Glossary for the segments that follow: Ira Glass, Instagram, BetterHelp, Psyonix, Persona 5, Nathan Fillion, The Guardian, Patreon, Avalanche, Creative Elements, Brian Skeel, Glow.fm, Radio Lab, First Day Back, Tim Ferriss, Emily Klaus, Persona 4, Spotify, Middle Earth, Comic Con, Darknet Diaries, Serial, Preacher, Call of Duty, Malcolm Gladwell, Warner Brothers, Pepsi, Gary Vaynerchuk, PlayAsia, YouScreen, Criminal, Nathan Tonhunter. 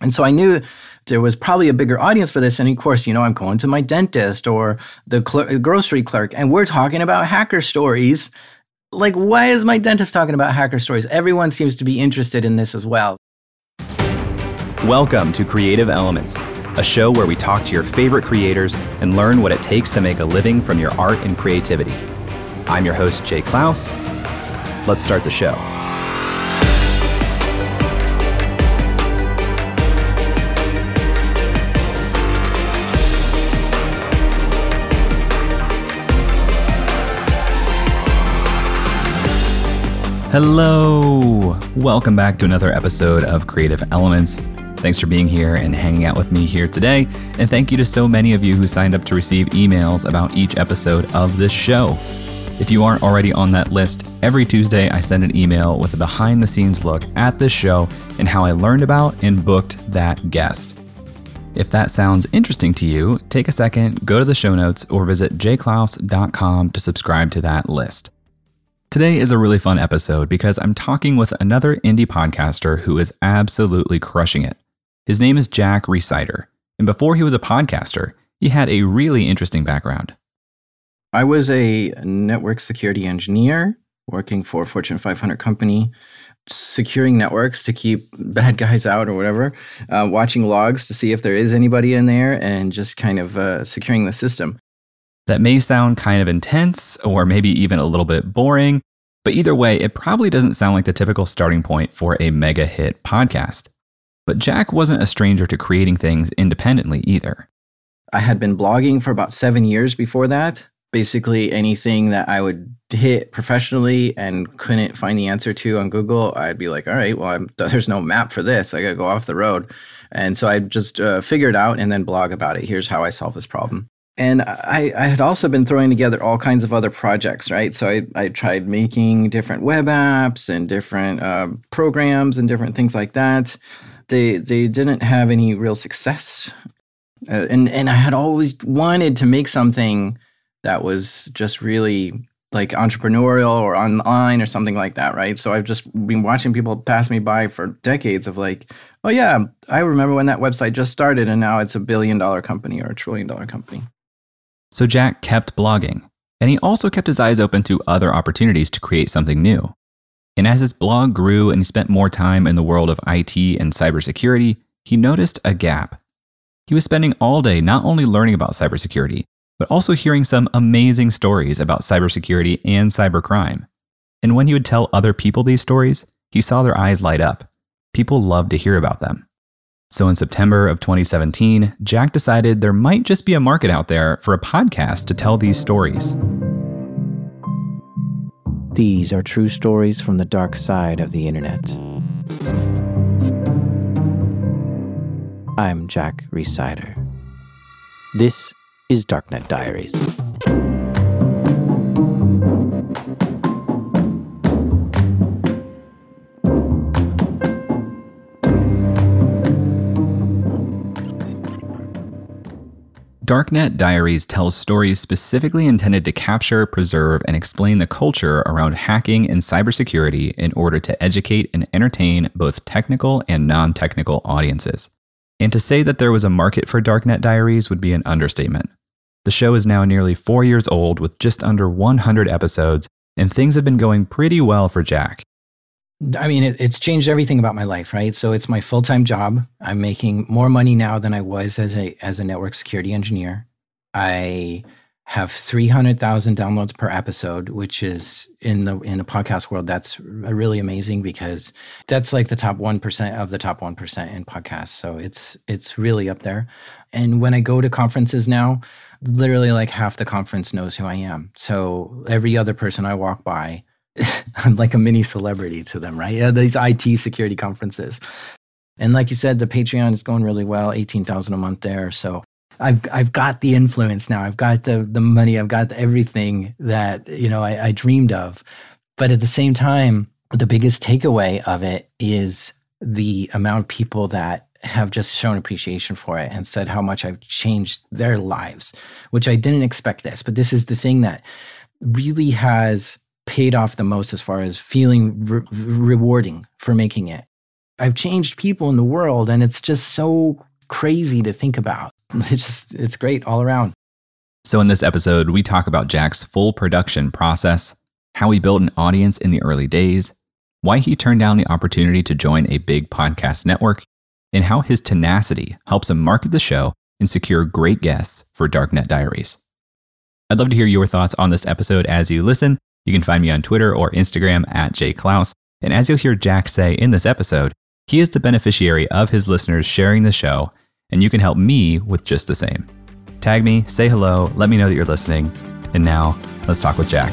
And so I knew there was probably a bigger audience for this. And of course, you know, I'm going to my dentist or the grocery clerk, and we're talking about hacker stories. Like, why is my dentist talking about hacker stories? Everyone seems to be interested in this as well. Welcome to Creative Elements, a show where we talk to your favorite creators and learn what it takes to make a living from your art and creativity. I'm your host, Jay Klaus. Let's start the show. Hello! Welcome back to another episode of Creative Elements. Thanks for being here and hanging out with me here today. And thank you to so many of you who signed up to receive emails about each episode of this show. If you aren't already on that list, every Tuesday I send an email with a behind-the-scenes look at this show and how I learned about and booked that guest. If that sounds interesting to you, take a second, go to the show notes, or visit jklaus.com to subscribe to that list. Today is a really fun episode because I'm talking with another indie podcaster who is absolutely crushing it. His name is Jack Rhysider, and before he was a podcaster, he had a really interesting background. I was a network security engineer working for a Fortune 500 company, securing networks to keep bad guys out or whatever, watching logs to see if there is anybody in there, and just kind of securing the system. That may sound kind of intense or maybe even a little bit boring, but either way, it probably doesn't sound like the typical starting point for a mega hit podcast. But Jack wasn't a stranger to creating things independently either. I had been blogging for about 7 years before that. Basically anything that I would hit professionally and couldn't find the answer to on Google, I'd be like, all right, well, there's no map for this. I got to go off the road. And so I just figure it out and then blog about it. Here's how I solve this problem. And I had also been throwing together all kinds of other projects, right? So I tried making different web apps and different programs and different things like that. They didn't have any real success. And I had always wanted to make something that was just really like entrepreneurial or online or something like that, right? So I've just been watching people pass me by for decades of like, oh yeah, I remember when that website just started and now it's $1 billion company or $1 trillion company. So Jack kept blogging, and he also kept his eyes open to other opportunities to create something new. And as his blog grew and he spent more time in the world of IT and cybersecurity, he noticed a gap. He was spending all day not only learning about cybersecurity, but also hearing some amazing stories about cybersecurity and cybercrime. And when he would tell other people these stories, he saw their eyes light up. People loved to hear about them. So in September of 2017, Jack decided there might just be a market out there for a podcast to tell these stories. These are true stories from the dark side of the internet. I'm Jack Rhysider. This is Darknet Diaries. Darknet Diaries tells stories specifically intended to capture, preserve, and explain the culture around hacking and cybersecurity in order to educate and entertain both technical and non-technical audiences. And to say that there was a market for Darknet Diaries would be an understatement. The show is now nearly 4 years old with just under 100 episodes, and things have been going pretty well for Jack. I mean, it's changed everything about my life, right? So it's my full-time job. I'm making more money now than I was as a network security engineer. I have 300,000 downloads per episode, which is in the podcast world, that's really amazing because that's like the top 1% of the top 1% in podcasts. So it's really up there. And when I go to conferences now, literally like half the conference knows who I am. So every other person I walk by, I'm like a mini celebrity to them, right? Yeah, these IT security conferences. And like you said, the Patreon is going really well, 18,000 a month there. So I've got the influence now. I've got the money. I've got everything that, you know, I dreamed of. But at the same time, the biggest takeaway of it is the amount of people that have just shown appreciation for it and said how much I've changed their lives, which I didn't expect this. But this is the thing that really has paid off the most as far as feeling rewarding for making it. I've changed people in the world, and it's just so crazy to think about. It's great all around. So in this episode, we talk about Jack's full production process, how he built an audience in the early days, why he turned down the opportunity to join a big podcast network, and how his tenacity helps him market the show and secure great guests for Darknet Diaries. I'd love to hear your thoughts on this episode as you listen. You can find me on Twitter or Instagram at Jay Klaus. And as you'll hear Jack say in this episode, he is the beneficiary of his listeners sharing the show, and you can help me with just the same. Tag me, say hello, let me know that you're listening. And now, let's talk with Jack.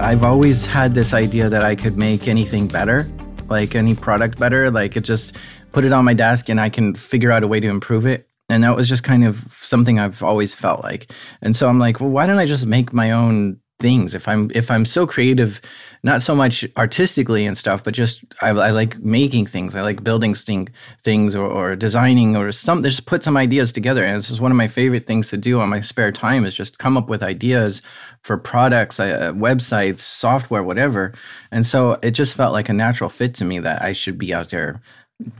I've always had this idea that I could make anything better, like any product better, like it just put it on my desk and I can figure out a way to improve it. And that was just kind of something I've always felt like. And so I'm like, well, why don't I just make my own things? If I'm so creative, not so much artistically and stuff, but just I like making things. I like building things or designing or something. Just put some ideas together. And this is one of my favorite things to do on my spare time is just come up with ideas for products, websites, software, whatever. And so it just felt like a natural fit to me that I should be out there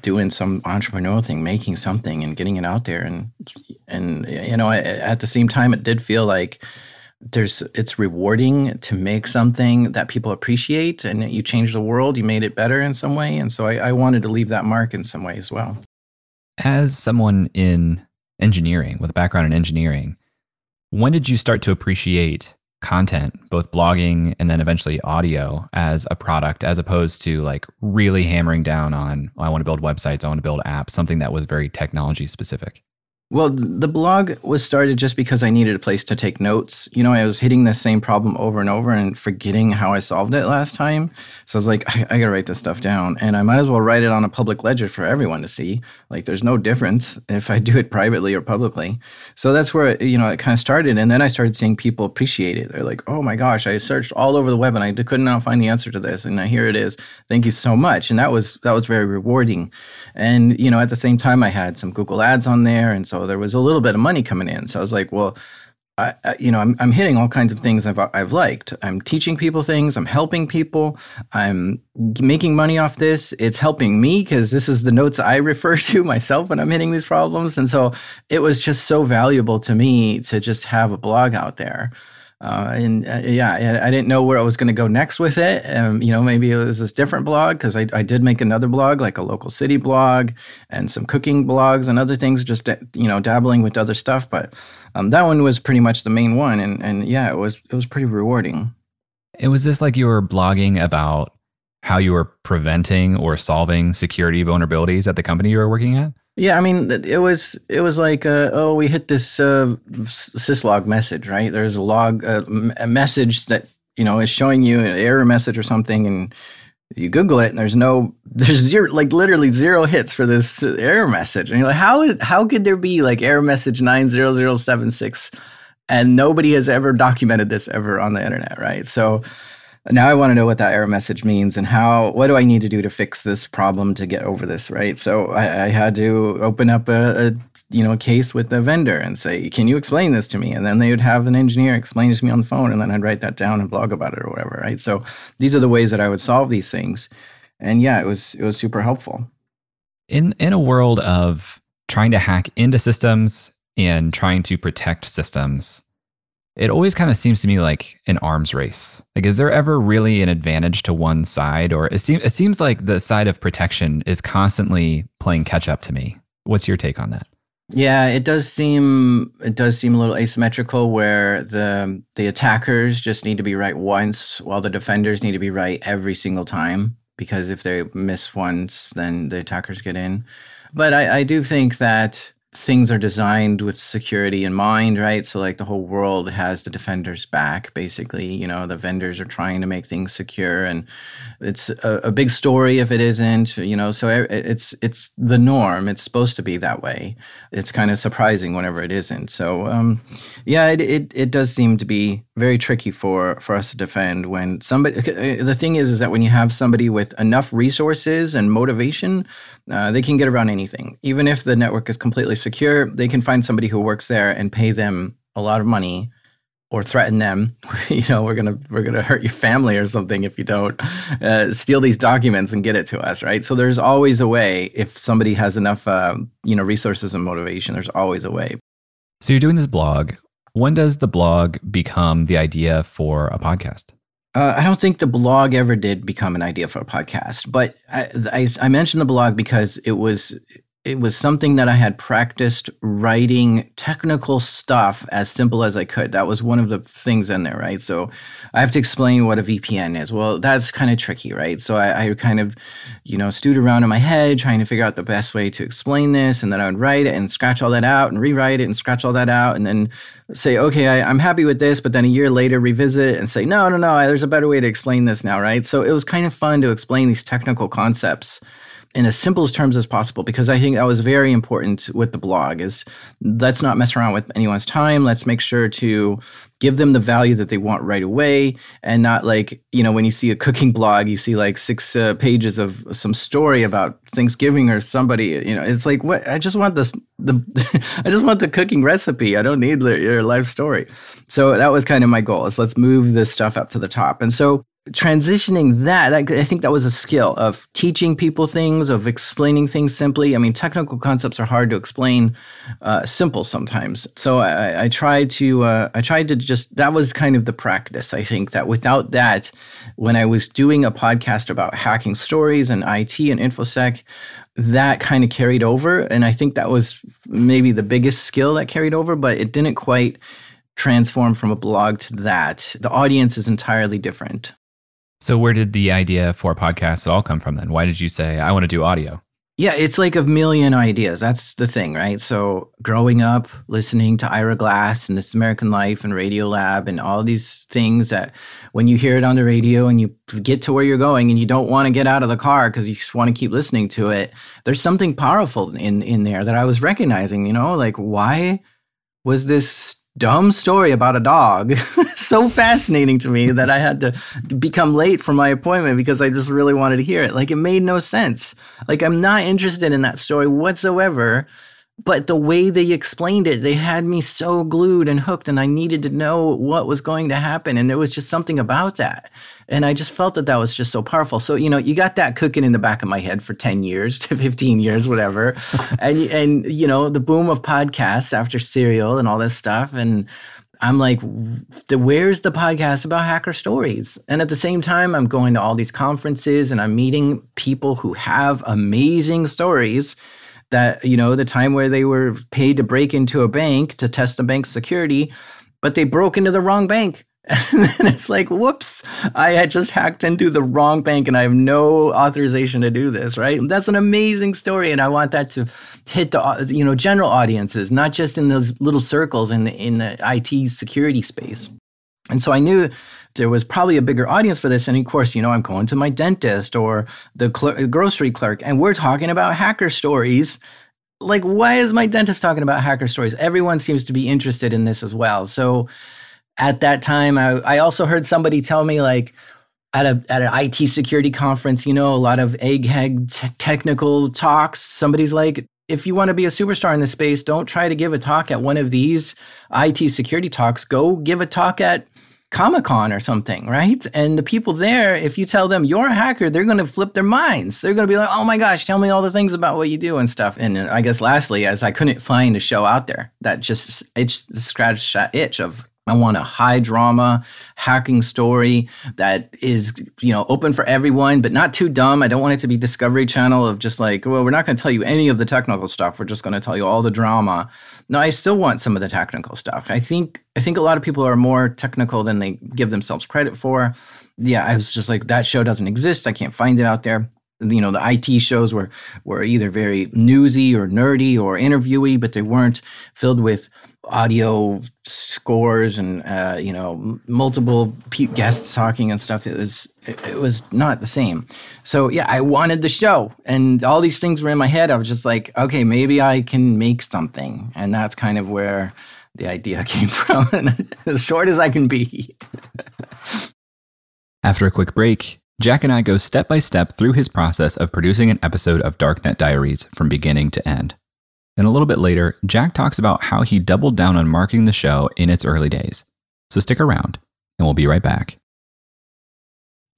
doing some entrepreneurial thing, making something and getting it out there. And you know, at the same time, it did feel like it's rewarding to make something that people appreciate and you change the world, you made it better in some way. And so I wanted to leave that mark in some way as well. As someone in engineering, with a background in engineering, when did you start to appreciate content, both blogging and then eventually audio as a product, as opposed to like really hammering down on, oh, I want to build websites, I want to build apps, something that was very technology specific? Well, the blog was started just because I needed a place to take notes. You know, I was hitting the same problem over and over and forgetting how I solved it last time. So I was like, I got to write this stuff down. And I might as well write it on a public ledger for everyone to see. Like, there's no difference if I do it privately or publicly. So that's where, you know, it kind of started. And then I started seeing people appreciate it. They're like, oh my gosh, I searched all over the web and I could not find the answer to this. And now here it is. Thank you so much. And that was very rewarding. And, you know, at the same time, I had some Google ads on there. And so there was a little bit of money coming in. So I was like, well, I'm hitting all kinds of things I've liked. I'm teaching people things. I'm helping people. I'm making money off this. It's helping me because this is the notes I refer to myself when I'm hitting these problems. And so it was just so valuable to me to just have a blog out there. I didn't know where I was going to go next with it. You know, maybe it was this different blog because I did make another blog, like a local city blog and some cooking blogs and other things, just, you know, dabbling with other stuff. But that one was pretty much the main one. And yeah, it was pretty rewarding. It was this like you were blogging about how you were preventing or solving security vulnerabilities at the company you were working at? Yeah, I mean, it was like, we hit this syslog message, right? There's a message that, you know, is showing you an error message or something, and you Google it, and there's zero, like literally zero hits for this error message. And you're like, how could there be like error message 90076, and nobody has ever documented this ever on the internet, right? So now I want to know what that error message means and what do I need to do to fix this problem to get over this, right? So I had to open up a case with the vendor and say, can you explain this to me? And then they would have an engineer explain it to me on the phone, and then I'd write that down and blog about it or whatever, right? So these are the ways that I would solve these things. And yeah, it was super helpful. In a world of trying to hack into systems and trying to protect systems, it always kind of seems to me like an arms race. Like, is there ever really an advantage to one side? Or it seems like the side of protection is constantly playing catch up to me. What's your take on that? Yeah, it does seem a little asymmetrical, where the attackers just need to be right once, while the defenders need to be right every single time, because if they miss once, then the attackers get in. But I do think that things are designed with security in mind, right? So like the whole world has the defenders' back, basically. You know, the vendors are trying to make things secure, and it's a big story if it isn't, you know. So it's the norm. It's supposed to be that way. It's kind of surprising whenever it isn't. So it does seem to be very tricky for us to defend when somebody. The thing is that when you have somebody with enough resources and motivation, they can get around anything. Even if the network is completely secure, they can find somebody who works there and pay them a lot of money, or threaten them. You know, we're gonna hurt your family or something if you don't steal these documents and get it to us, right? So there's always a way. If somebody has enough, resources and motivation, there's always a way. So you're doing this blog. When does the blog become the idea for a podcast? I don't think the blog ever did become an idea for a podcast, but I mentioned the blog because it was something that I had practiced writing technical stuff as simple as I could. That was one of the things in there, right? So I have to explain what a VPN is. Well, that's kind of tricky, right? So I kind of, stewed around in my head trying to figure out the best way to explain this. And then I would write it and scratch all that out and rewrite it and scratch all that out. And then say, okay, I'm happy with this, but then a year later revisit it and say, no, there's a better way to explain this now, right? So it was kind of fun to explain these technical concepts in as simple as terms as possible, because I think that was very important with the blog, is let's not mess around with anyone's time. Let's make sure to give them the value that they want right away, and not like, when you see a cooking blog, you see like six pages of some story about Thanksgiving or somebody, it's like, what? I just want I just want the cooking recipe. I don't need your life story. So that was kind of my goal, is let's move this stuff up to the top. And so transitioning that, I think that was a skill of teaching people things, of explaining things simply. I mean, technical concepts are hard to explain simple sometimes. So I tried to just, that was kind of the practice. I think that without that, when I was doing a podcast about hacking stories and IT and InfoSec, that kind of carried over. And I think that was maybe the biggest skill that carried over, but it didn't quite transform from a blog to that. The audience is entirely different. So where did the idea for podcasts at all come from then? Why did you say, I want to do audio? Yeah, it's like a million ideas. That's the thing, right? So growing up, listening to Ira Glass and This American Life and Radio Lab and all these things that when you hear it on the radio and you get to where you're going and you don't want to get out of the car because you just want to keep listening to it, there's something powerful in there that I was recognizing, like, why was this dumb story about a dog so fascinating to me that I had to become late for my appointment because I just really wanted to hear it? Like, it made no sense. Like, I'm not interested in that story whatsoever, but the way they explained it, they had me so glued and hooked, and I needed to know what was going to happen. And there was just something about that. And I just felt that was just so powerful. So, you got that cooking in the back of my head for 10 years to 15 years, whatever. and the boom of podcasts after Serial and all this stuff. And I'm like, where's the podcast about hacker stories? And at the same time, I'm going to all these conferences and I'm meeting people who have amazing stories that, the time where they were paid to break into a bank to test the bank's security, but they broke into the wrong bank. And then it's like, whoops, I had just hacked into the wrong bank and I have no authorization to do this, right? That's an amazing story. And I want that to hit the, general audiences, not just in those little circles in the IT security space. And so I knew there was probably a bigger audience for this. And of course, I'm going to my dentist or the grocery clerk, and we're talking about hacker stories. Like, why is my dentist talking about hacker stories? Everyone seems to be interested in this as well. So at that time, I also heard somebody tell me, like, at an IT security conference, you know, a lot of egghead technical talks. Somebody's like, if you want to be a superstar in this space, don't try to give a talk at one of these IT security talks. Go give a talk at Comic Con or something, right? And the people there, if you tell them you're a hacker, they're going to flip their minds. They're going to be like, oh my gosh, tell me all the things about what you do and stuff. And I guess lastly, as I couldn't find a show out there that just itched, scratched that itch of, I want a high drama hacking story that is, you know, open for everyone, but not too dumb. I don't want it to be Discovery Channel of just like, well, we're not going to tell you any of the technical stuff. We're just going to tell you all the drama. No, I still want some of the technical stuff. I think a lot of people are more technical than they give themselves credit for. Yeah, I was just like, that show doesn't exist. I can't find it out there. You know, the IT shows were either very newsy or nerdy or interviewee, but they weren't filled with audio scores and, you know, multiple guests talking and stuff. It was not the same. So, yeah, I wanted the show. And all these things were in my head. I was just like, okay, maybe I can make something. And that's kind of where the idea came from, as short as I can be. After a quick break, Jack and I go step by step through his process of producing an episode of Darknet Diaries from beginning to end. And a little bit later, Jack talks about how he doubled down on marketing the show in its early days. So stick around, and we'll be right back.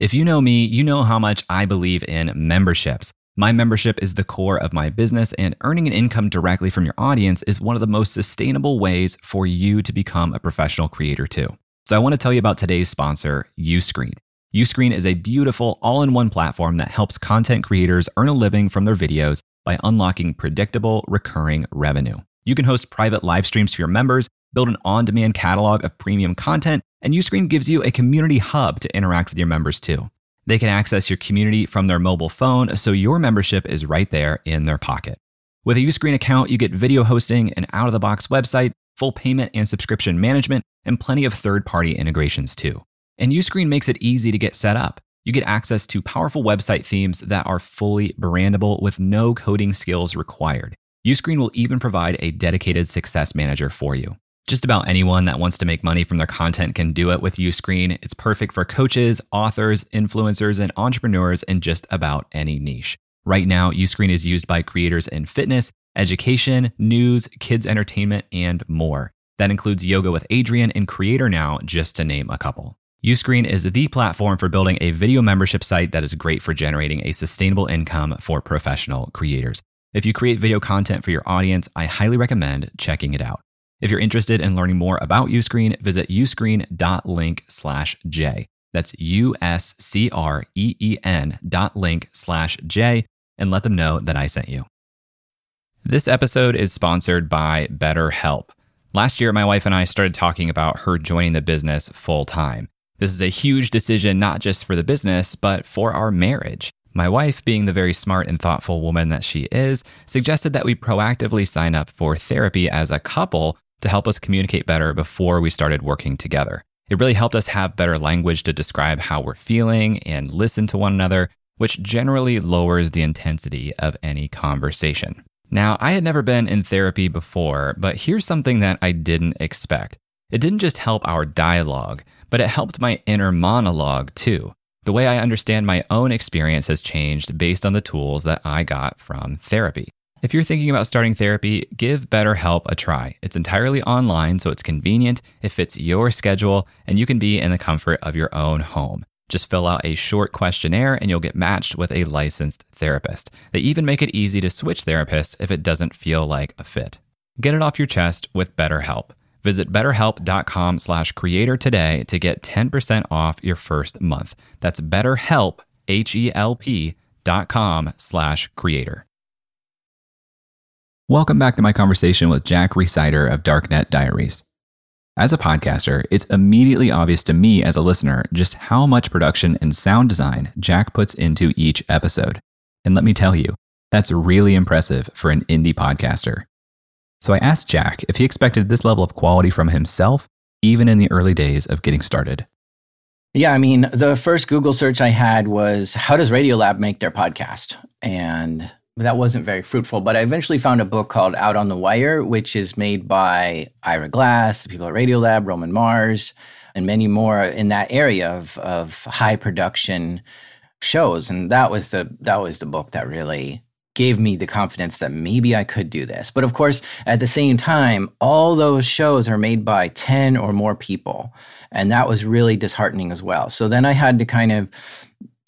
If you know me, you know how much I believe in memberships. My membership is the core of my business, and earning an income directly from your audience is one of the most sustainable ways for you to become a professional creator too. So I want to tell you about today's sponsor, YouScreen. YouScreen is a beautiful all-in-one platform that helps content creators earn a living from their videos by unlocking predictable, recurring revenue. You can host private live streams for your members, build an on-demand catalog of premium content, and YouScreen gives you a community hub to interact with your members too. They can access your community from their mobile phone, so your membership is right there in their pocket. With a YouScreen account, you get video hosting, an out-of-the-box website, full payment and subscription management, and plenty of third-party integrations too. And YouScreen makes it easy to get set up. You get access to powerful website themes that are fully brandable with no coding skills required. YouScreen will even provide a dedicated success manager for you. Just about anyone that wants to make money from their content can do it with YouScreen. It's perfect for coaches, authors, influencers, and entrepreneurs in just about any niche. Right now, YouScreen is used by creators in fitness, education, news, kids entertainment, and more. That includes Yoga with Adrian and Creator Now, just to name a couple. YouScreen is the platform for building a video membership site that is great for generating a sustainable income for professional creators. If you create video content for your audience, I highly recommend checking it out. If you're interested in learning more about YouScreen, visit uscreen.link/J. That's uscreen.link/J, and let them know that I sent you. This episode is sponsored by BetterHelp. Last year, my wife and I started talking about her joining the business full time. This is a huge decision, not just for the business, but for our marriage. My wife, being the very smart and thoughtful woman that she is, suggested that we proactively sign up for therapy as a couple to help us communicate better before we started working together. It really helped us have better language to describe how we're feeling and listen to one another, which generally lowers the intensity of any conversation. Now, I had never been in therapy before, but here's something that I didn't expect. It didn't just help our dialogue, but it helped my inner monologue too. The way I understand my own experience has changed based on the tools that I got from therapy. If you're thinking about starting therapy, give BetterHelp a try. It's entirely online, so it's convenient, it fits your schedule, and you can be in the comfort of your own home. Just fill out a short questionnaire and you'll get matched with a licensed therapist. They even make it easy to switch therapists if it doesn't feel like a fit. Get it off your chest with BetterHelp. Visit betterhelp.com/creator today to get 10% off your first month. That's BetterHelp, HELP.com/creator. Welcome back to my conversation with Jack Rhysider of Darknet Diaries. As a podcaster, it's immediately obvious to me as a listener just how much production and sound design Jack puts into each episode. And let me tell you, that's really impressive for an indie podcaster. So I asked Jack if he expected this level of quality from himself, even in the early days of getting started. Yeah, I mean, the first Google search I had was, how does Radio Lab make their podcast? And that wasn't very fruitful, but I eventually found a book called Out on the Wire, which is made by Ira Glass, the people at Radio Lab, Roman Mars, and many more in that area of high production shows. And that was the book that really gave me the confidence that maybe I could do this. But of course, at the same time, all those shows are made by 10 or more people. And that was really disheartening as well. So then I had to kind of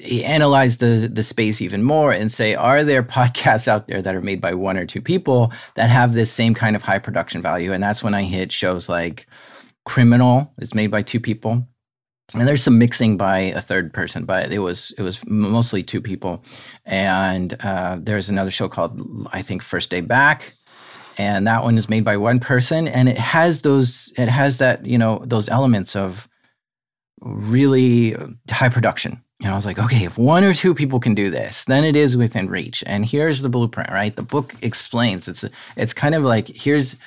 analyze the space even more and say, are there podcasts out there that are made by one or two people that have this same kind of high production value? And that's when I hit shows like Criminal is made by two people. And there's some mixing by a third person, but it was mostly two people. And there's another show called, I think, First Day Back, and that one is made by one person. And it has that, you know, those elements of really high production. And I was like, okay, if one or two people can do this, then it is within reach. And here's the blueprint, right? The book explains. It's kind of like here's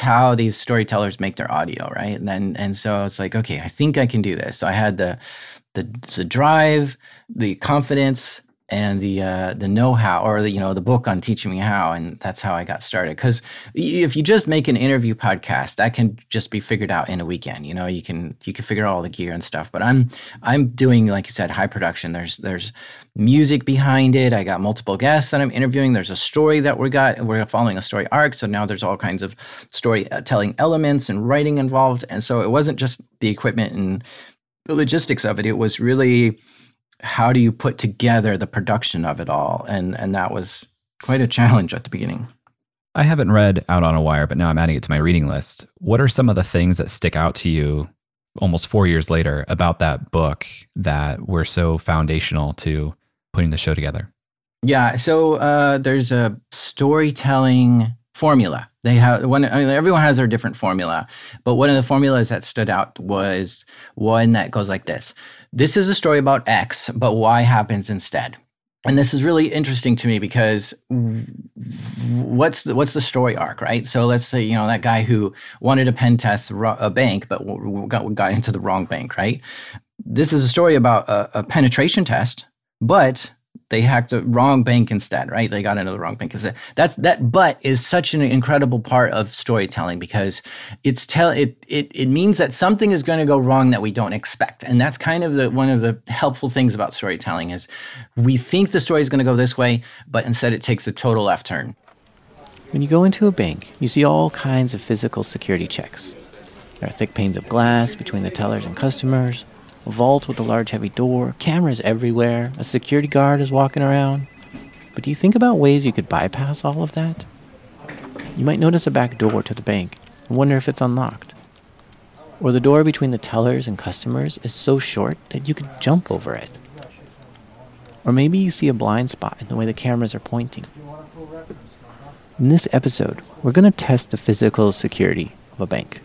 how these storytellers make their audio, right? And so it's like, okay, I think I can do this. So I had the drive, the confidence, and the know-how, or the book on teaching me how, and that's how I got started. Because if you just make an interview podcast, that can just be figured out in a weekend. You know, you can figure out all the gear and stuff. But I'm doing, like you said, high production. There's music behind it. I got multiple guests that I'm interviewing. There's a story that we're following a story arc. So now there's all kinds of storytelling elements and writing involved. And so it wasn't just the equipment and the logistics of it. It was really, how do you put together the production of it all? And that was quite a challenge at the beginning. I haven't read Out on a Wire, but now I'm adding it to my reading list. What are some of the things that stick out to you almost 4 years later about that book that were so foundational to putting the show together? Yeah, so there's a storytelling formula. They have one. I mean, everyone has their different formula, but one of the formulas that stood out was one that goes like this. This is a story about X, but Y happens instead. And this is really interesting to me because what's the story arc, right? So let's say, you know, that guy who wanted to pen test a bank, but got into the wrong bank, right? This is a story about a penetration test, but they hacked the wrong bank instead, right? They got into the wrong bank instead. But is such an incredible part of storytelling because it means that something is going to go wrong that we don't expect. And that's kind of one of the helpful things about storytelling is we think the story is going to go this way, but instead it takes a total left turn. When you go into a bank, you see all kinds of physical security checks. There are thick panes of glass between the tellers and customers, a vault with a large heavy door, cameras everywhere, a security guard is walking around. But do you think about ways you could bypass all of that? You might notice a back door to the bank and wonder if it's unlocked. Or the door between the tellers and customers is so short that you could jump over it. Or maybe you see a blind spot in the way the cameras are pointing. In this episode, we're going to test the physical security of a bank.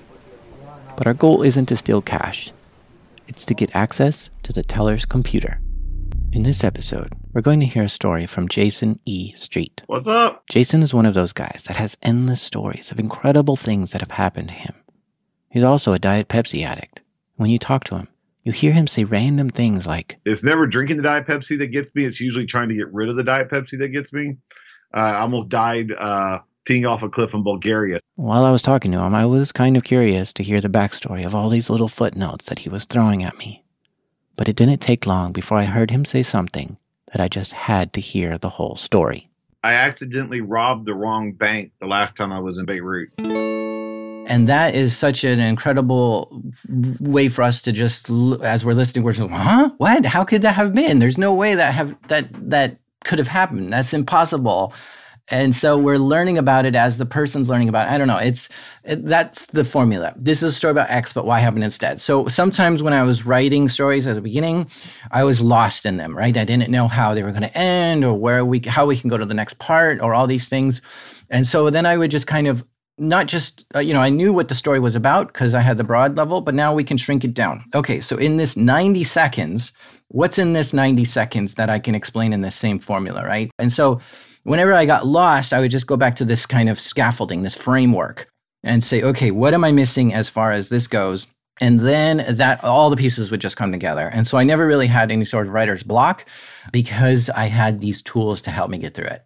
But our goal isn't to steal cash. It's to get access to the teller's computer. In this episode, we're going to hear a story from Jason E. Street. What's up? Jason is one of those guys that has endless stories of incredible things that have happened to him. He's also a Diet Pepsi addict. When you talk to him, you hear him say random things like, it's never drinking the Diet Pepsi that gets me. It's usually trying to get rid of the Diet Pepsi that gets me. I almost died peeing off a cliff in Bulgaria. While I was talking to him, I was kind of curious to hear the backstory of all these little footnotes that he was throwing at me. But it didn't take long before I heard him say something that I just had to hear the whole story. I accidentally robbed the wrong bank the last time I was in Beirut. And that is such an incredible way for us to just, as we're listening, we're just like, huh? What? How could that have been? There's no way that could have happened. That's impossible. And so we're learning about it as the person's learning about it. I don't know. That's the formula. This is a story about X, but Y happened instead. So sometimes when I was writing stories at the beginning, I was lost in them, right? I didn't know how they were going to end or how we can go to the next part or all these things. And so then I would just kind of not just, I knew what the story was about because I had the broad level, but now we can shrink it down. Okay, so in this 90 seconds, what's in this 90 seconds that I can explain in the same formula, right? And so whenever I got lost, I would just go back to this kind of scaffolding, this framework, and say, okay, what am I missing as far as this goes? And then all the pieces would just come together. And so I never really had any sort of writer's block because I had these tools to help me get through it.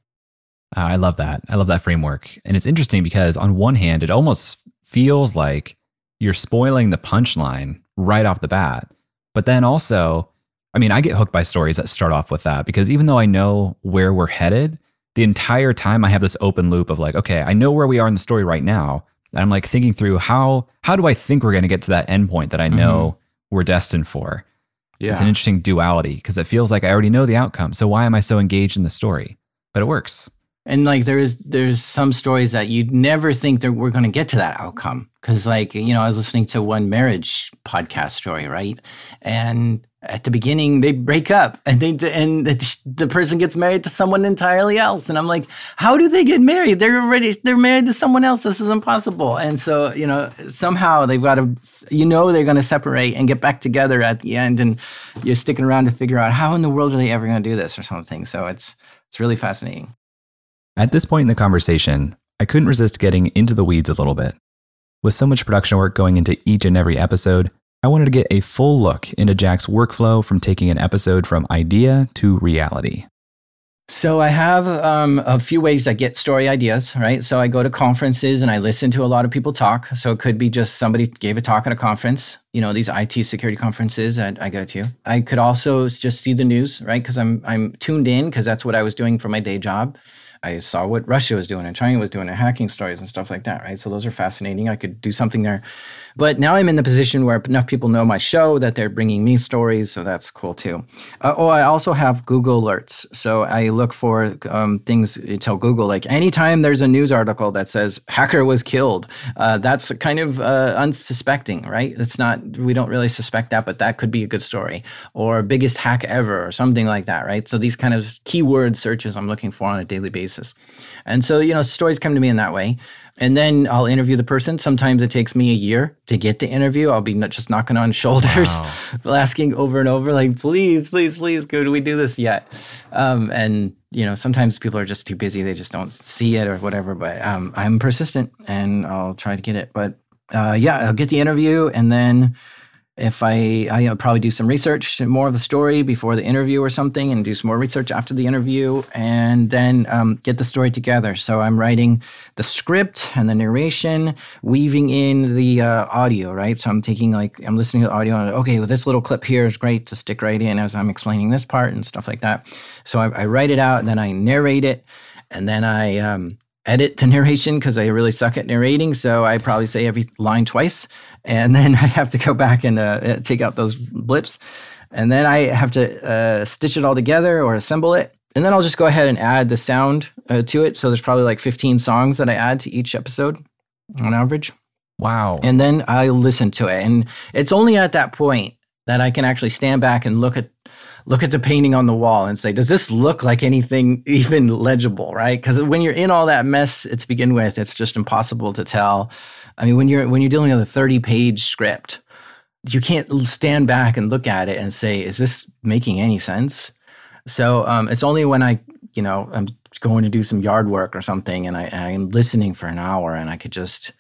I love that. I love that framework. And it's interesting because on one hand, it almost feels like you're spoiling the punchline right off the bat. But then also, I mean, I get hooked by stories that start off with that, because even though I know where we're headed, the entire time I have this open loop of like, okay, I know where we are in the story right now. And I'm like thinking through how do I think we're going to get to that endpoint that I know we're destined for? Yeah. It's an interesting duality, because it feels like I already know the outcome. So why am I so engaged in the story? But it works. And like there's some stories that you'd never think that we're going to get to that outcome. Because like, you know, I was listening to one marriage podcast story, right? And at the beginning, they break up and the person gets married to someone entirely else. And I'm like, how do they get married? They're married to someone else. This is impossible. And so, you know, somehow they've got to, you know, they're going to separate and get back together at the end. And you're sticking around to figure out how in the world are they ever going to do this or something. So it's really fascinating. At this point in the conversation, I couldn't resist getting into the weeds a little bit. With so much production work going into each and every episode, I wanted to get a full look into Jack's workflow from taking an episode from idea to reality. So I have a few ways I get story ideas, right? So I go to conferences and I listen to a lot of people talk. So it could be just somebody gave a talk at a conference, you know, these IT security conferences that I go to. I could also just see the news, right? Because I'm tuned in, because that's what I was doing for my day job. I saw what Russia was doing and China was doing and hacking stories and stuff like that, right? So those are fascinating. I could do something there. But now I'm in the position where enough people know my show that they're bringing me stories, so that's cool too. I also have Google Alerts. So I look for things, tell Google, like anytime there's a news article that says hacker was killed, that's kind of unsuspecting, right? It's not, we don't really suspect that, but that could be a good story. Or biggest hack ever or something like that, right? So these kind of keyword searches I'm looking for on a daily basis. And so, you know, stories come to me in that way. And then I'll interview the person. Sometimes it takes me a year to get the interview. I'll be just knocking on shoulders, asking over and over, like, please, please, please, could we do this yet? And, you know, sometimes people are just too busy. They just don't see it or whatever. But I'm persistent and I'll try to get it. But I'll get the interview. And then if I'll probably do some research, more of the story before the interview or something, and do some more research after the interview, and then get the story together. So I'm writing the script and the narration, weaving in the audio, right? So I'm taking I'm listening to the audio, and okay, well, this little clip here is great to stick right in as I'm explaining this part and stuff like that. So I write it out, and then I narrate it, and then I edit the narration, because I really suck at narrating. So I probably say every line twice. And then I have to go back and take out those blips. And then I have to stitch it all together or assemble it. And then I'll just go ahead and add the sound to it. So there's probably like 15 songs that I add to each episode on average. Wow. And then I listen to it. And it's only at that point that I can actually stand back and look at the painting on the wall and say, does this look like anything even legible, right? Because when you're in all that mess to begin with, it's just impossible to tell. I mean, when you're dealing with a 30-page script, you can't stand back and look at it and say, is this making any sense? So it's only when I'm going to do some yard work or something and I'm listening for an hour and I could just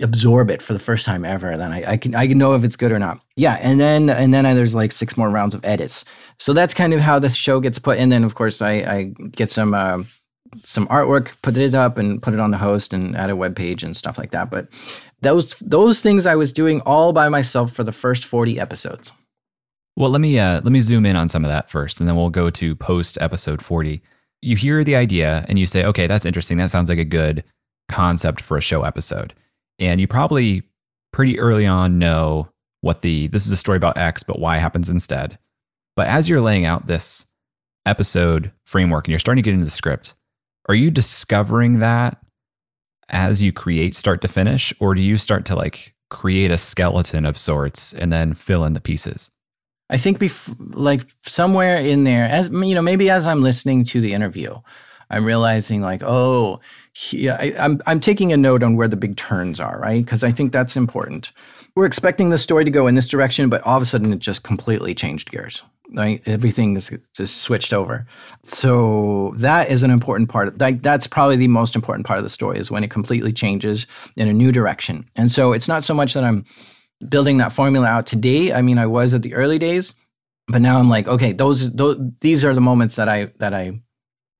absorb it for the first time ever, then I can know if it's good or not. Yeah, and then there's like 6 more rounds of edits. So that's kind of how the show gets put. And then of course I get some artwork, put it up, and put it on the host and add a web page and stuff like that. But those things I was doing all by myself for the first 40 episodes. Well, let me zoom in on some of that first, and then we'll go to post episode 40. You hear the idea and you say, okay, that's interesting. That sounds like a good concept for a show episode. And you probably pretty early on know this is a story about X, but Y happens instead. But as you're laying out this episode framework and you're starting to get into the script, are you discovering that as you create start to finish, or do you start to like create a skeleton of sorts and then fill in the pieces? I think somewhere in there, as you know, maybe as I'm listening to the interview, I'm realizing like, oh, yeah, I'm taking a note on where the big turns are, right? Because I think that's important. We're expecting the story to go in this direction, but all of a sudden it just completely changed gears, right? Everything is just switched over. So that is an important part. That's probably the most important part of the story, is when it completely changes in a new direction. And so it's not so much that I'm building that formula out today. I mean, I was at the early days, but now I'm like, okay, these are the moments that I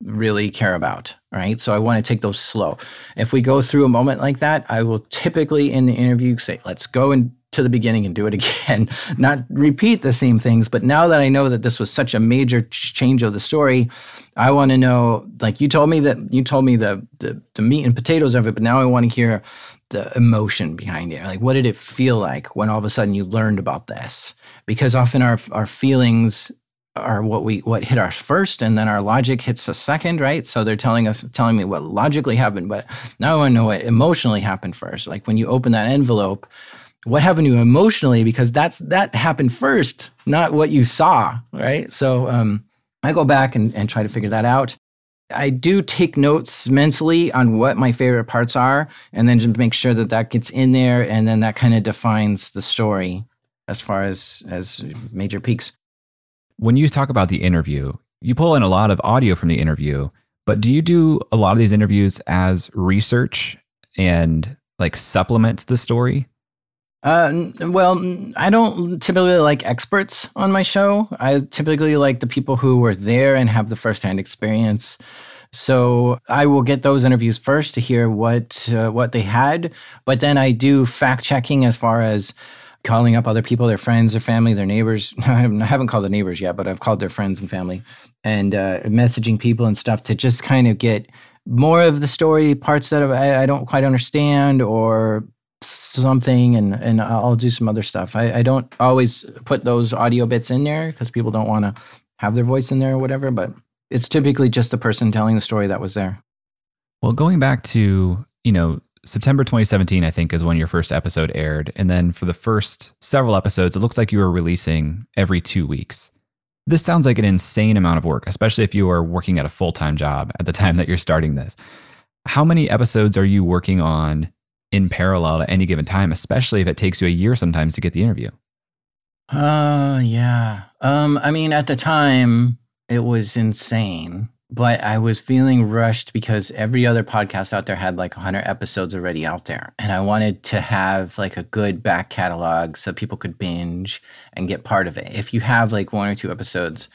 really care about, right? So I want to take those slow. If we go through a moment like that, I will typically in the interview say, let's go and to the beginning and do it again, not repeat the same things. But now that I know that this was such a major change of the story, I want to know, like you told me the meat and potatoes of it, but now I want to hear the emotion behind it. Like, what did it feel like when all of a sudden you learned about this? Because often our feelings are what hit us first, and then our logic hits us second, right? So they're telling me what logically happened, but now I want to know what emotionally happened first. Like when you open that envelope, what happened to you emotionally? Because that happened first, not what you saw, right? So I go back and try to figure that out. I do take notes mentally on what my favorite parts are, and then just make sure that gets in there, and then that kind of defines the story as far as major peaks. When you talk about the interview, you pull in a lot of audio from the interview, but do you do a lot of these interviews as research and like supplements the story? Well, I don't typically like experts on my show. I typically like the people who were there and have the firsthand experience. So I will get those interviews first to hear what they had, but then I do fact checking as far as calling up other people, their friends, their family, their neighbors. I haven't called the neighbors yet, but I've called their friends and family and messaging people and stuff to just kind of get more of the story, parts that I don't quite understand or something, and I'll do some other stuff. I don't always put those audio bits in there because people don't want to have their voice in there or whatever, but it's typically just the person telling the story that was there. Well, going back to, September 2017, I think, is when your first episode aired. And then for the first several episodes, it looks like you were releasing every 2 weeks. This sounds like an insane amount of work, especially if you are working at a full-time job at the time that you're starting this. How many episodes are you working on in parallel at any given time, especially if it takes you a year sometimes to get the interview? Yeah. I mean, at the time, it was insane. But I was feeling rushed because every other podcast out there had like 100 episodes already out there. And I wanted to have like a good back catalog so people could binge and get part of it. If you have like 1 or 2 episodes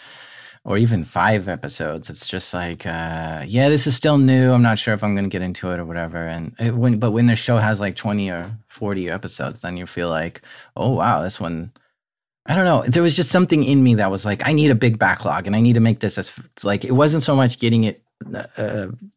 or even 5 episodes, it's just like, this is still new. I'm not sure if I'm going to get into it or whatever. And when the show has like 20 or 40 episodes, then you feel like, oh, wow, this one. I don't know. There was just something in me that was like, I need a big backlog and I need to make this as like, it wasn't so much getting it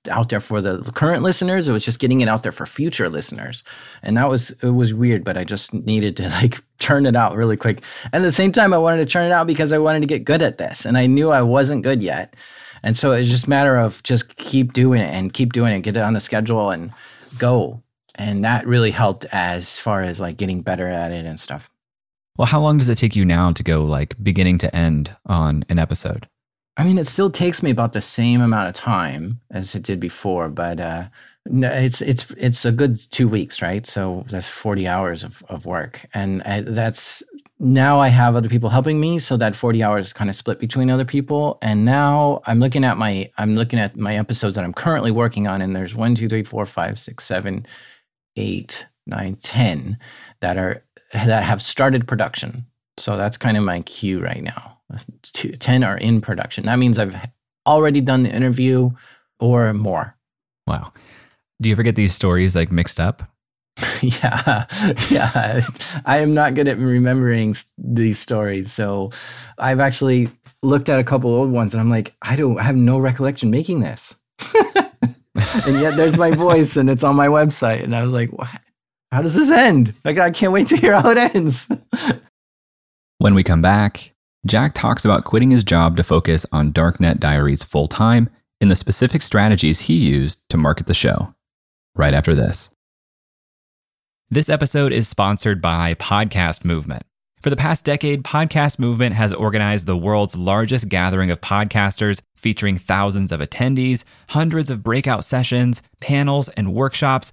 out there for the current listeners. It was just getting it out there for future listeners. And it was weird, but I just needed to like churn it out really quick. And at the same time, I wanted to churn it out because I wanted to get good at this. And I knew I wasn't good yet. And so it's just a matter of just keep doing it, get it on the schedule and go. And that really helped as far as like getting better at it and stuff. Well, how long does it take you now to go like beginning to end on an episode? I mean, it still takes me about the same amount of time as it did before, but it's a good 2 weeks, right? So that's 40 hours of work. And now I have other people helping me. So that 40 hours is kind of split between other people. And now I'm looking at my episodes that I'm currently working on. And there's 1, 2, 3, 4, 5, 6, 7, 8, 9, 10 that have started production. So that's kind of my cue right now. 10 are in production. That means I've already done the interview or more. Wow. Do you ever get these stories like mixed up? Yeah. I am not good at remembering these stories. So I've actually looked at a couple old ones and I'm like, I have no recollection making this. And yet there's my voice and it's on my website. And I was like, what? How does this end? Like, I can't wait to hear how it ends. When we come back, Jack talks about quitting his job to focus on Darknet Diaries full-time and the specific strategies he used to market the show. Right after this. This episode is sponsored by Podcast Movement. For the past decade, Podcast Movement has organized the world's largest gathering of podcasters, featuring thousands of attendees, hundreds of breakout sessions, panels, and workshops,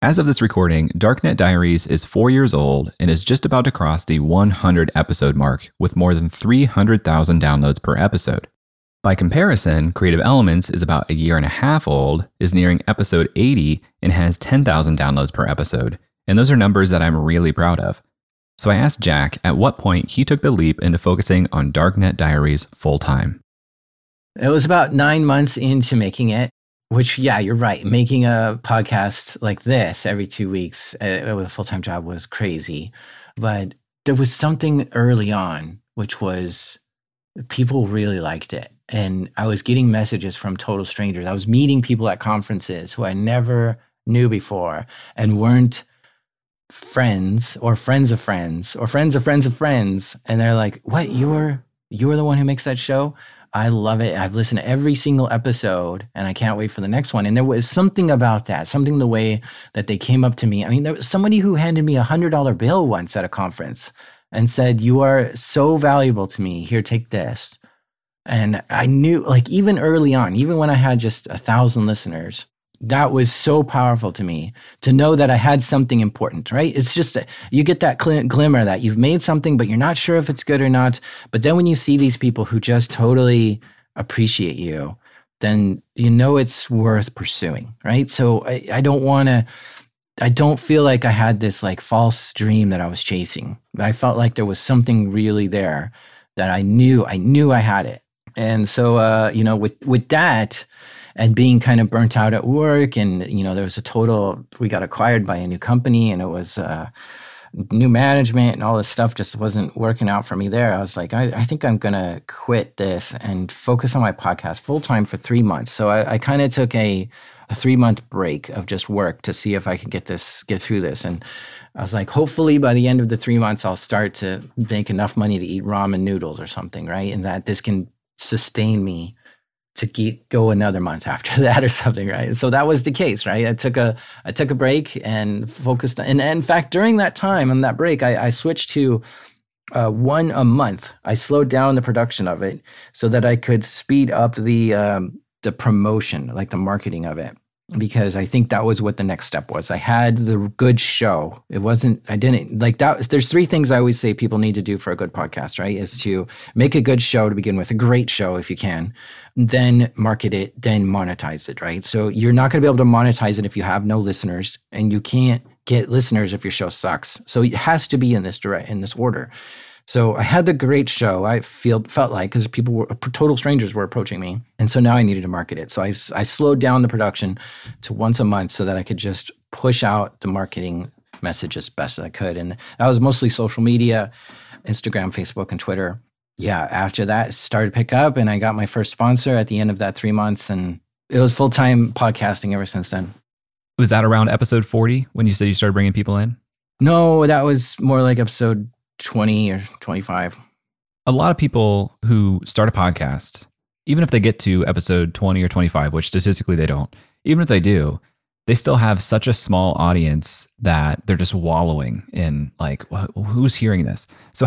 As of this recording, Darknet Diaries is 4 years old and is just about to cross the 100 episode mark with more than 300,000 downloads per episode. By comparison, Creative Elements is about a year and a half old, is nearing episode 80, and has 10,000 downloads per episode. And those are numbers that I'm really proud of. So I asked Jack at what point he took the leap into focusing on Darknet Diaries full time. It was about 9 months into making it. Which, yeah, you're right. Making a podcast like this every 2 weeks with a full-time job was crazy. But there was something early on, which was people really liked it. And I was getting messages from total strangers. I was meeting people at conferences who I never knew before and weren't friends or friends of friends or friends of friends of friends. And they're like, what, you were the one who makes that show? I love it. I've listened to every single episode and I can't wait for the next one. And there was something about that, something the way that they came up to me. I mean, there was somebody who handed me $100 bill once at a conference and said, you are so valuable to me. Here, take this. And I knew, like, even early on, even when I had just 1,000 listeners, that was so powerful to me to know that I had something important, right? It's just that you get that glimmer that you've made something, but you're not sure if it's good or not. But then when you see these people who just totally appreciate you, then you know it's worth pursuing, right? So I don't feel like I had this like false dream that I was chasing. I felt like there was something really there that I knew I had it. And so, with that, and being kind of burnt out at work, and there was we got acquired by a new company, and it was new management, and all this stuff just wasn't working out for me there. I was like, I think I'm gonna quit this and focus on my podcast full time for 3 months. So I kind of took a 3-month break of just work to see if I could get through this. And I was like, hopefully by the end of the 3 months, I'll start to make enough money to eat ramen noodles or something, right? And that this can sustain me to go another month after that or something, right? So that was the case, right? I took a break and focused on, and in fact, during that time, on that break, I switched to one a month. I slowed down the production of it so that I could speed up the promotion, like the marketing of it, because I think that was what the next step was. I had the good show. There's 3 things I always say people need to do for a good podcast, right? Is to make a good show to begin with, a great show if you can, then market it, then monetize it, right? So you're not going to be able to monetize it if you have no listeners, and you can't get listeners if your show sucks. So it has to be in this order. So I had the great show, I felt like, because total strangers were approaching me. And so now I needed to market it. So I slowed down the production to once a month so that I could just push out the marketing message as best as I could. And that was mostly social media, Instagram, Facebook, and Twitter. Yeah, after that, it started to pick up, and I got my first sponsor at the end of that 3 months. And it was full-time podcasting ever since then. Was that around episode 40 when you said you started bringing people in? No, that was more like episode 20 or 25. A lot of people who start a podcast, even if they get to episode 20 or 25, which statistically they don't, even if they do, they still have such a small audience that they're just wallowing in like, who's hearing this? So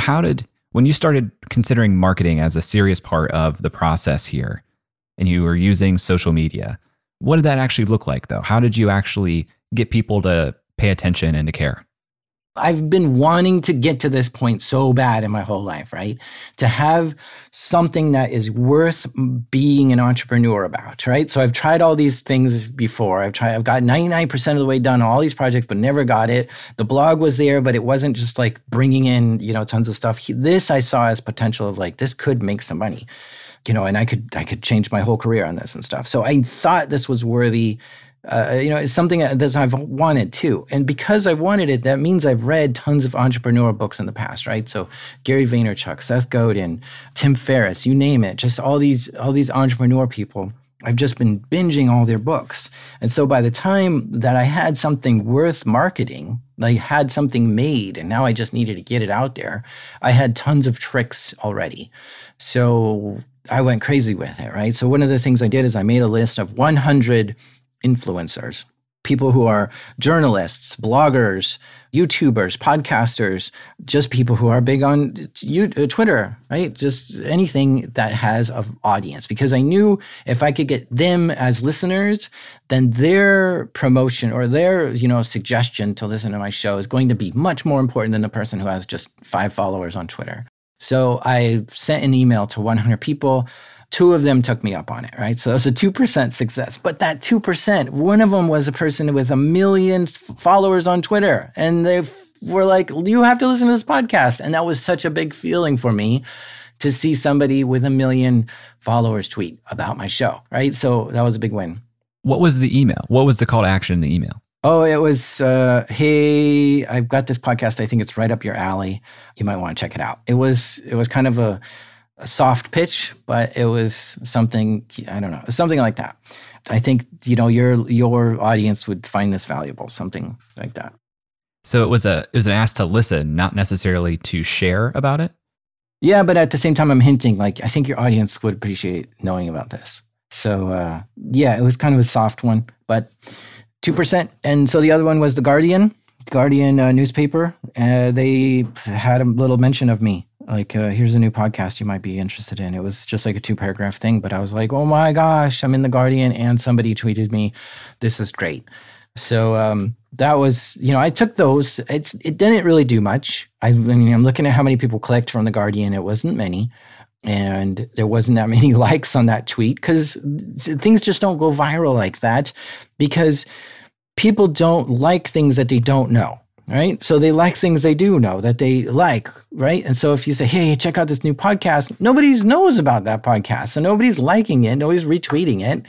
when you started considering marketing as a serious part of the process here, and you were using social media, what did that actually look like though? How did you actually get people to pay attention and to care? I've been wanting to get to this point so bad in my whole life, right? To have something that is worth being an entrepreneur about, right? So I've tried all these things before. I've got 99% of the way done on all these projects, but never got it. The blog was there, but it wasn't just like bringing in, tons of stuff. This I saw as potential of like, this could make some money, and I could change my whole career on this and stuff. So I thought this was worthy. It's something that I've wanted too. And because I wanted it, that means I've read tons of entrepreneurial books in the past, right? So Gary Vaynerchuk, Seth Godin, Tim Ferriss, you name it, just all these entrepreneur people. I've just been binging all their books. And so by the time that I had something worth marketing, I had something made, and now I just needed to get it out there, I had tons of tricks already. So I went crazy with it, right? So one of the things I did is I made a list of 100 influencers, people who are journalists, bloggers, YouTubers, podcasters, just people who are big on Twitter, right? Just anything that has an audience. Because I knew if I could get them as listeners, then their promotion or their, suggestion to listen to my show is going to be much more important than the person who has just 5 followers on Twitter. So I sent an email to 100 people. 2 of them took me up on it, right? So it was a 2% success. But that 2%, one of them was a person with 1 million followers on Twitter. And they were like, you have to listen to this podcast. And that was such a big feeling for me to see somebody with 1 million followers tweet about my show, right? So that was a big win. What was the email? What was the call to action in the email? Oh, it was, hey, I've got this podcast. I think it's right up your alley. You might want to check it out. It was kind of a soft pitch, but it was something, I don't know, something like that. I think, your audience would find this valuable, something like that. So it was an ask to listen, not necessarily to share about it? Yeah, but at the same time, I'm hinting, like, I think your audience would appreciate knowing about this. So it was kind of a soft one, but 2%. And so the other one was The Guardian. Guardian newspaper, they had a little mention of me. Like, here's a new podcast you might be interested in. It was just like a 2-paragraph thing, but I was like, oh my gosh, I'm in The Guardian and somebody tweeted me. This is great. So that was, I took those. It didn't really do much. I'm looking at how many people clicked from The Guardian. It wasn't many. And there wasn't that many likes on that tweet because things just don't go viral like that because people don't like things that they don't know, right? So they like things they do know that they like, right? And so if you say, hey, check out this new podcast, nobody knows about that podcast. So nobody's liking it. Nobody's retweeting it.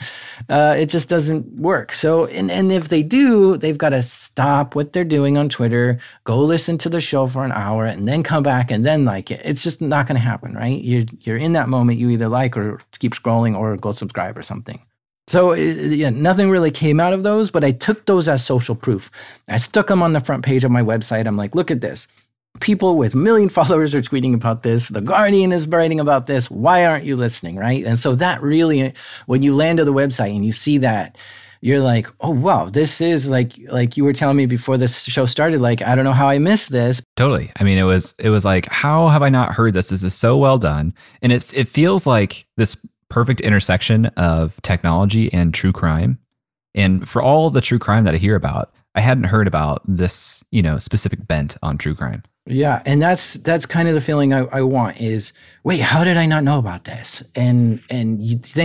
It just doesn't work. So, and if they do, they've got to stop what they're doing on Twitter, go listen to the show for an hour and then come back and then like it. It's just not going to happen, right? You're in that moment. You either like or keep scrolling or go subscribe or something. So nothing really came out of those, but I took those as social proof. I stuck them on the front page of my website. I'm like, look at this. People with 1 million followers are tweeting about this. The Guardian is writing about this. Why aren't you listening, right? And so that really, when you land on the website and you see that, you're like, oh, wow, this is like you were telling me before this show started, like, I don't know how I missed this. Totally. I mean, it was like, how have I not heard this? This is so well done. And it feels like this perfect intersection of technology and true crime. And for all the true crime that I hear about, I hadn't heard about this, specific bent on true crime. Yeah. And that's kind of the feeling I want is, wait, how did I not know about this? And then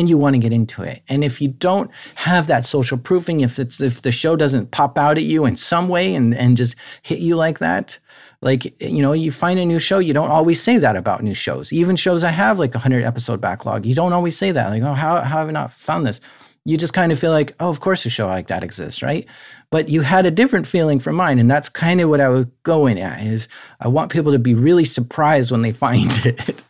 you want to get into it. And if you don't have that social proofing, if the show doesn't pop out at you in some way and just hit you like that, like, you find a new show, you don't always say that about new shows. Even shows I have like 100-episode backlog, you don't always say that. Like, oh, how have I not found this? You just kind of feel like, oh, of course a show like that exists, right? But you had a different feeling from mine, and that's kind of what I was going at is I want people to be really surprised when they find it.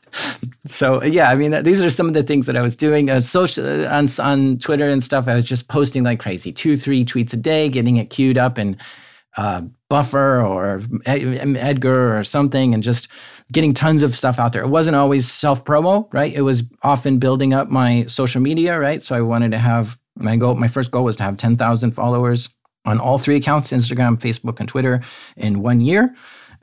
So, yeah, I mean, these are some of the things that I was doing. On Twitter and stuff, I was just posting like crazy, 2-3 tweets a day, getting it queued up and Buffer or Edgar or something and just getting tons of stuff out there. It wasn't always self-promo, right? It was often building up my social media, right? So I wanted to have my first goal was to have 10,000 followers on all 3 accounts, Instagram, Facebook, and Twitter in 1 year.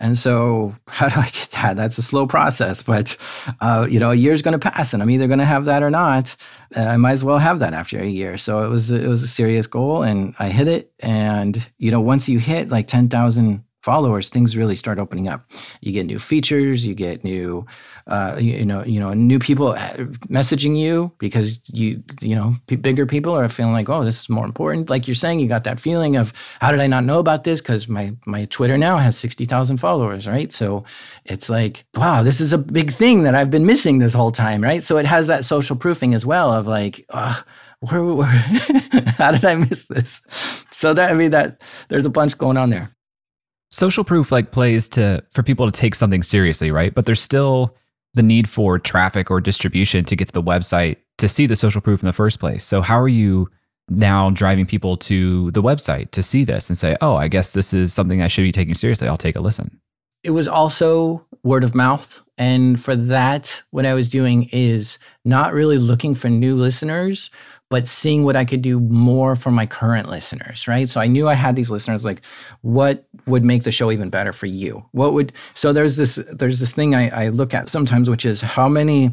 And so how do I get that? That's a slow process, but a year's going to pass and I'm either going to have that or not. And I might as well have that after a year. So it was a serious goal and I hit it. And once you hit like 10,000 followers, things really start opening up. You get new features, you get new, new people messaging you because bigger people are feeling like, oh, this is more important. Like you're saying, you got that feeling of, how did I not know about this? Because my Twitter now has 60,000 followers, right? So it's like, wow, this is a big thing that I've been missing this whole time, right? So it has that social proofing as well of like, how did I miss this? So that there's a bunch going on there. Social proof like plays for people to take something seriously, right? But there's still the need for traffic or distribution to get to the website to see the social proof in the first place. So how are you now driving people to the website to see this and say, oh, I guess this is something I should be taking seriously. I'll take a listen. It was also word of mouth. And for that, what I was doing is not really looking for new listeners, but seeing what I could do more for my current listeners, right? So I knew I had these listeners, like, what would make the show even better for you? So there's this thing I look at sometimes, which is how many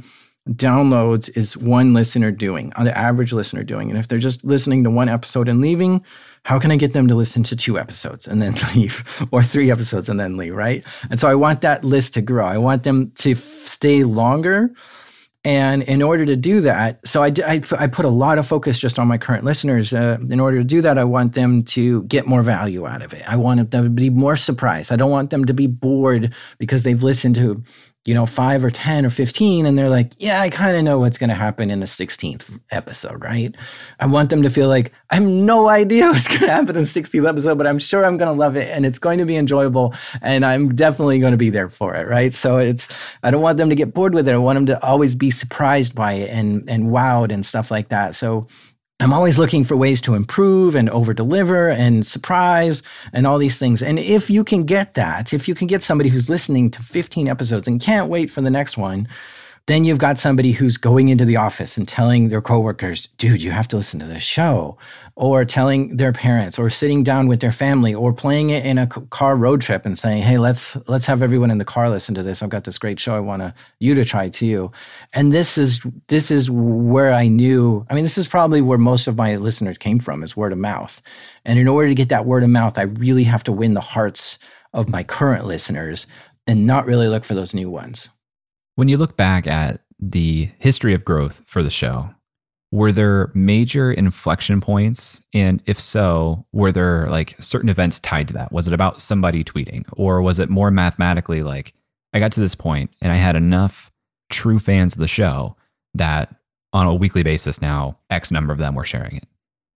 downloads is one listener doing, on the average listener doing? And if they're just listening to one episode and leaving, how can I get them to listen to 2 episodes and then leave, or 3 episodes and then leave, right? And so I want that list to grow. I want them to stay longer. And in order to do that, so I put a lot of focus just on my current listeners. In order to do that, I want them to get more value out of it. I want them to be more surprised. I don't want them to be bored because they've listened to, 5 or 10 or 15, and they're like, yeah, I kind of know what's going to happen in the 16th episode, right? I want them to feel like, I have no idea what's going to happen in the 16th episode, but I'm sure I'm going to love it, and it's going to be enjoyable, and I'm definitely going to be there for it, right? So I don't want them to get bored with it. I want them to always be surprised by it and wowed and stuff like that. So I'm always looking for ways to improve and over-deliver and surprise and all these things. And if you can get that, if you can get somebody who's listening to 15 episodes and can't wait for the next one, then you've got somebody who's going into the office and telling their coworkers, dude, you have to listen to this show, or telling their parents, or sitting down with their family, or playing it in a car road trip and saying, hey, let's have everyone in the car listen to this. I've got this great show I want you to try too. And this is where this is probably where most of my listeners came from, is word of mouth. And in order to get that word of mouth, I really have to win the hearts of my current listeners and not really look for those new ones. When you look back at the history of growth for the show, were there major inflection points? And if so, were there like certain events tied to that? Was it about somebody tweeting, or was it more mathematically like, I got to this point and I had enough true fans of the show that on a weekly basis now, X number of them were sharing it?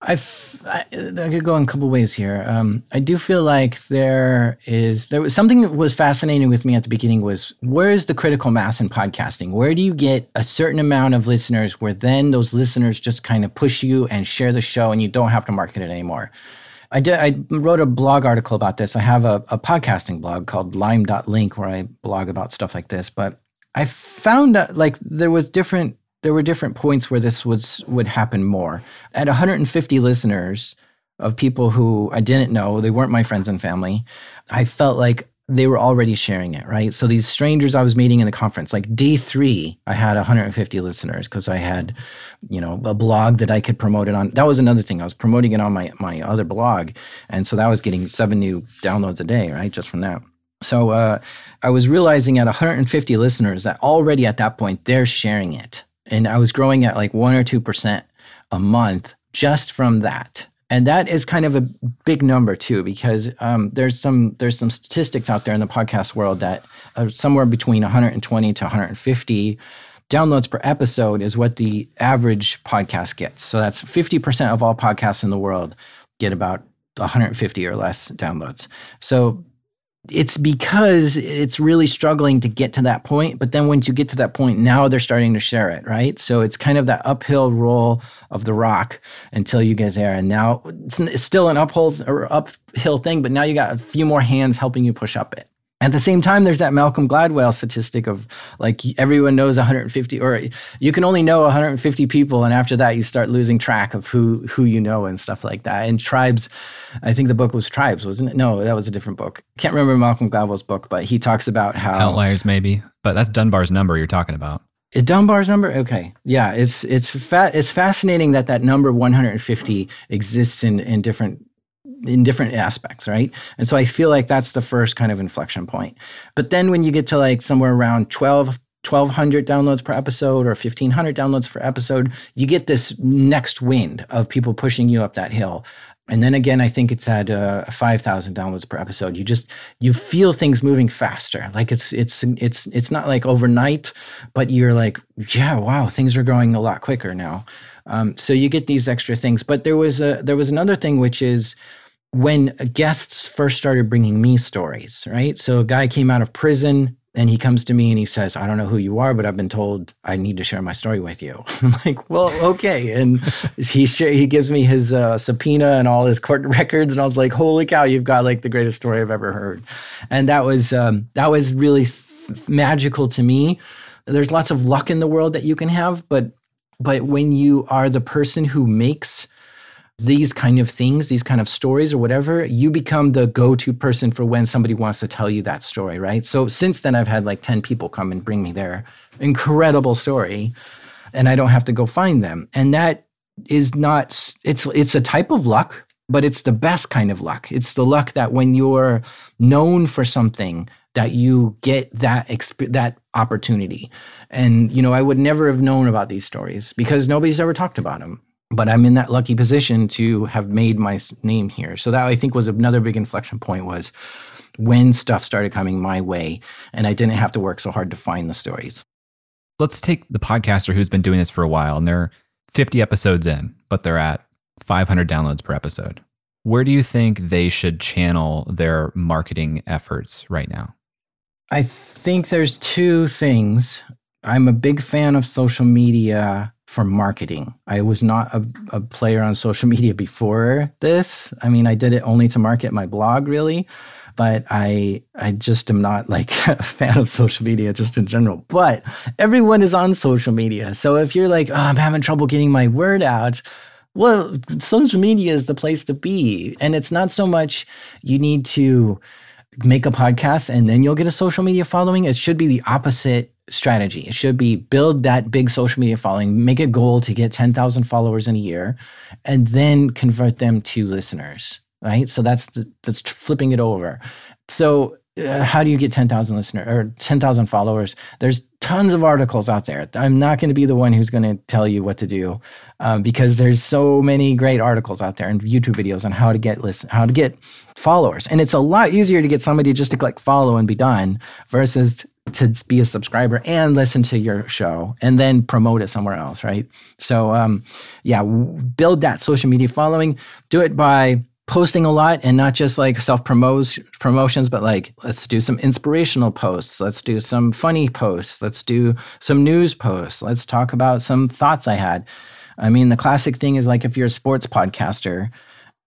I could go in a couple ways here. I do feel like there was something that was fascinating with me at the beginning was, where is the critical mass in podcasting? Where do you get a certain amount of listeners where then those listeners just kind of push you and share the show and you don't have to market it anymore? I wrote a blog article about this. I have a podcasting blog called Lime.Link where I blog about stuff like this. But I found that like there were different points where this would happen more. At 150 listeners of people who I didn't know, they weren't my friends and family, I felt like they were already sharing it, right? So these strangers I was meeting in the conference, like day 3, I had 150 listeners because I had, a blog that I could promote it on. That was another thing. I was promoting it on my other blog. And so that was getting 7 new downloads a day, right? Just from that. So I was realizing at 150 listeners that already at that point, they're sharing it. And I was growing at like 1 or 2% a month just from that. And that is kind of a big number too, because there's some statistics out there in the podcast world that are somewhere between 120 to 150 downloads per episode is what the average podcast gets. So that's 50% of all podcasts in the world get about 150 or less downloads. So it's because it's really struggling to get to that point. But then once you get to that point, now they're starting to share it, right? So it's kind of that uphill roll of the rock until you get there. And now it's still an uphill thing, but now you got a few more hands helping you push up it. At the same time, there's that Malcolm Gladwell statistic of like everyone knows 150, or you can only know 150 people, and after that you start losing track of who you know and stuff like that. And Tribes, I think the book was Tribes, wasn't it? No, that was a different book. Can't remember Malcolm Gladwell's book, but he talks about how Outliers maybe, but that's Dunbar's number you're talking about. Dunbar's number? Okay. Yeah, it's fascinating that number 150 exists in different in different aspects, right? And so I feel like that's the first kind of inflection point. But then when you get to like somewhere around 1,200 downloads per episode or 1,500 downloads per episode, you get this next wind of people pushing you up that hill. And then again, I think it's at 5,000 downloads per episode. You feel things moving faster. Like it's not like overnight, but you're like, yeah, wow, things are growing a lot quicker now. So you get these extra things. But there was another thing, which is when guests first started bringing me stories, right? So a guy came out of prison and he comes to me and he says, I don't know who you are, but I've been told I need to share my story with you. I'm like, well, okay. And he gives me his subpoena and all his court records. And I was like, holy cow, you've got like the greatest story I've ever heard. And that was really magical to me. There's lots of luck in the world that you can have. But when you are the person who makes these kind of things, these kind of stories or whatever, you become the go-to person for when somebody wants to tell you that story, right? So since then, I've had like 10 people come and bring me their incredible story, and I don't have to go find them. And that is not, it's a type of luck, but it's the best kind of luck. It's the luck that when you're known for something, that you get that opportunity. And, you know, I would never have known about these stories because nobody's ever talked about them. But I'm in that lucky position to have made my name here. So that, I think, was another big inflection point, was when stuff started coming my way and I didn't have to work so hard to find the stories. Let's take the podcaster who's been doing this for a while, and they're 50 episodes in, but they're at 500 downloads per episode. Where do you think they should channel their marketing efforts right now? I think there's two things. I'm a big fan of social media for marketing. I was not a player on social media before this. I mean, I did it only to market my blog, really. But I just am not like a fan of social media just in general. But everyone is on social media. So if you're like, oh, I'm having trouble getting my word out, well, social media is the place to be. And it's not so much you need to make a podcast and then you'll get a social media following. It should be the opposite strategy. It should be build that big social media following, make a goal to get 10,000 followers in a year, and then convert them to listeners, right? So that's flipping it over. So how do you get 10,000 listeners or 10,000 followers? There's tons of articles out there. I'm not going to be the one who's going to tell you what to do because there's so many great articles out there and YouTube videos on how to get followers. And it's a lot easier to get somebody just to click follow and be done versus to be a subscriber and listen to your show and then promote it somewhere else, right? So build that social media following. Do it by posting a lot and not just like self-promotions, but like, let's do some inspirational posts. Let's do some funny posts. Let's do some news posts. Let's talk about some thoughts I had. I mean, the classic thing is like if you're a sports podcaster,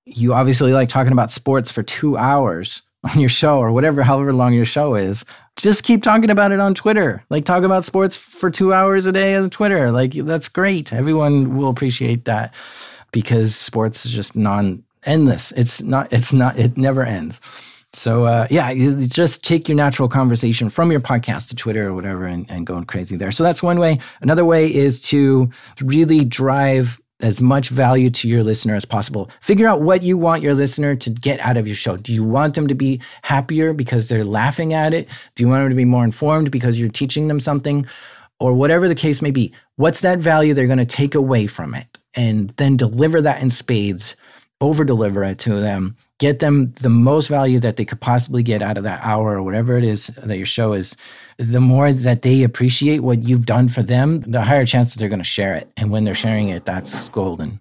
you obviously like talking about sports for 2 hours on your show or whatever, however long your show is. Just keep talking about it on Twitter. Like talk about sports for 2 hours a day on Twitter. Like that's great. Everyone will appreciate that because sports is just endless. It never ends. So just take your natural conversation from your podcast to Twitter or whatever and going crazy there. So that's one way. Another way is to really drive as much value to your listener as possible. Figure out what you want your listener to get out of your show. Do you want them to be happier because they're laughing at it? Do you want them to be more informed because you're teaching them something? Or whatever the case may be. What's that value they're going to take away from it? And then deliver that in spades. Over-deliver it to them, get them the most value that they could possibly get out of that hour or whatever it is that your show is. The more that they appreciate what you've done for them, the higher chance that they're going to share it. And when they're sharing it, that's golden.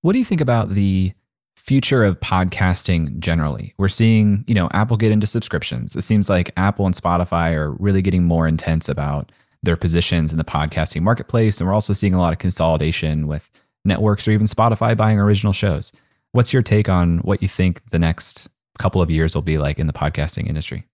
What do you think about the future of podcasting generally? We're seeing, Apple get into subscriptions. It seems like Apple and Spotify are really getting more intense about their positions in the podcasting marketplace. And we're also seeing a lot of consolidation with networks or even Spotify buying original shows. What's your take on what you think the next couple of years will be like in the podcasting industry?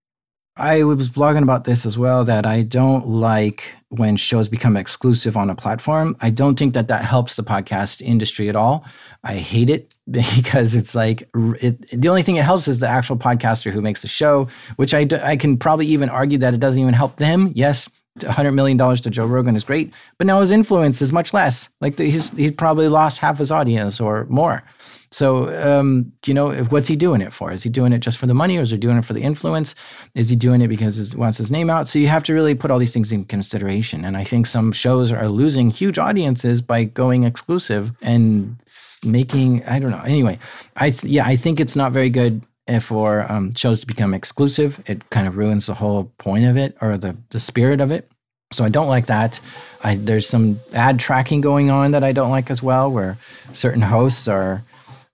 I was blogging about this as well, that I don't like when shows become exclusive on a platform. I don't think that helps the podcast industry at all. I hate it because it's like, the only thing it helps is the actual podcaster who makes the show, which I can probably even argue that it doesn't even help them. Yes, $100 million to Joe Rogan is great, but now his influence is much less. Like he's probably lost half his audience or more. So, you know, what's he doing it for? Is he doing it just for the money, or is he doing it for the influence? Is he doing it because he wants his name out? So you have to really put all these things in consideration. And I think some shows are losing huge audiences by going exclusive and making, I don't know. Anyway, I think it's not very good for shows to become exclusive. It kind of ruins the whole point of it, or the spirit of it. So I don't like that. There's some ad tracking going on that I don't like as well, where certain hosts are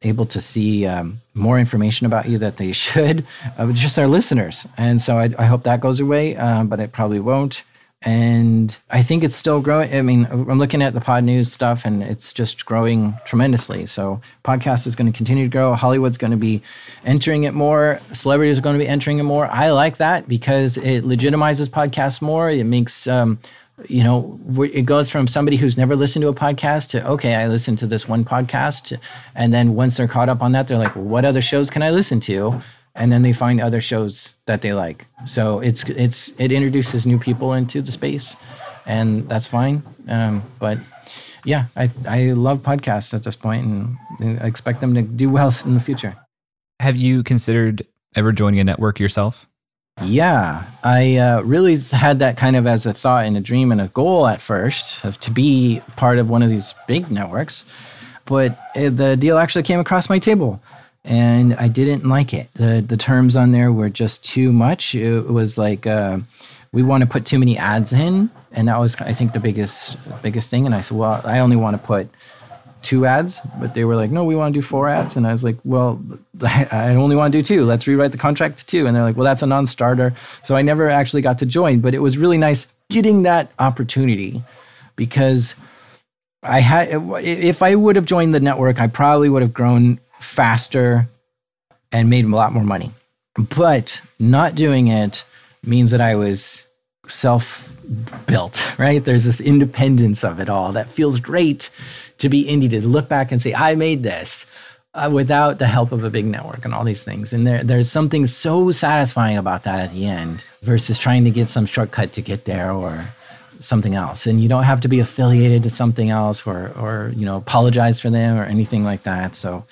able to see more information about you that they should, just their listeners. And so I hope that goes away, but it probably won't. And I think it's still growing. I mean, I'm looking at the pod news stuff, and it's just growing tremendously. So podcast is going to continue to grow. Hollywood's going to be entering it more. Celebrities are going to be entering it more. I like that because it legitimizes podcasts more. It makes, you know, it goes from somebody who's never listened to a podcast to, okay, I listened to this one podcast. And then once they're caught up on that, they're like, well, what other shows can I listen to? And then they find other shows that they like. So it introduces new people into the space, and that's fine. But yeah, I love podcasts at this point, and I expect them to do well in the future. Have you considered ever joining a network yourself? Yeah, I really had that kind of as a thought and a dream and a goal at first, of to be part of one of these big networks. But the deal actually came across my table, and I didn't like it. The terms on there were just too much. It was like, we want to put too many ads in. And that was, I think, the biggest thing. And I said, well, I only want to put 2 ads. But they were like, no, we want to do 4 ads. And I was like, well, I only want to do 2. Let's rewrite the contract to 2. And they're like, well, that's a non-starter. So I never actually got to join. But it was really nice getting that opportunity, because I had, if I would have joined the network, I probably would have grown faster and made a lot more money. But not doing it means that I was self-built, right? There's this independence of it all that feels great to be indie, to look back and say, I made this without the help of a big network and all these things. And there's something so satisfying about that at the end, versus trying to get some shortcut to get there or something else. And you don't have to be affiliated to something else or you know, apologize for them or anything like that. So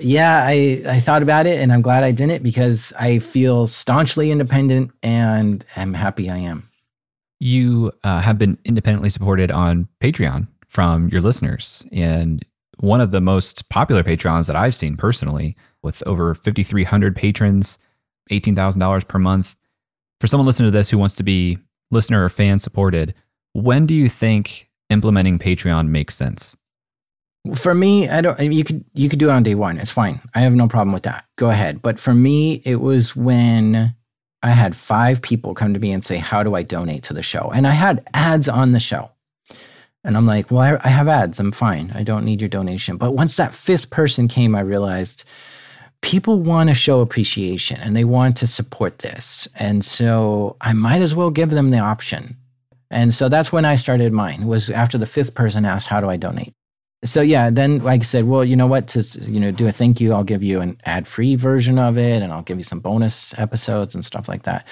yeah, I thought about it, and I'm glad I didn't, because I feel staunchly independent, and I'm happy I am. You have been independently supported on Patreon from your listeners. And one of the most popular Patreons that I've seen personally, with over 5,300 patrons, $18,000 per month. For someone listening to this who wants to be listener or fan supported, when do you think implementing Patreon makes sense? For me, you could do it on day one. It's fine. I have no problem with that. Go ahead. But for me, it was when I had 5 people come to me and say, how do I donate to the show? And I had ads on the show. And I'm like, well, I have ads. I'm fine. I don't need your donation. But once that 5th person came, I realized people want to show appreciation and they want to support this. And so I might as well give them the option. And so that's when I started mine, was after the 5th person asked, how do I donate? So yeah, then like I said, well, you know what, to do a thank you, I'll give you an ad-free version of it, and I'll give you some bonus episodes and stuff like that.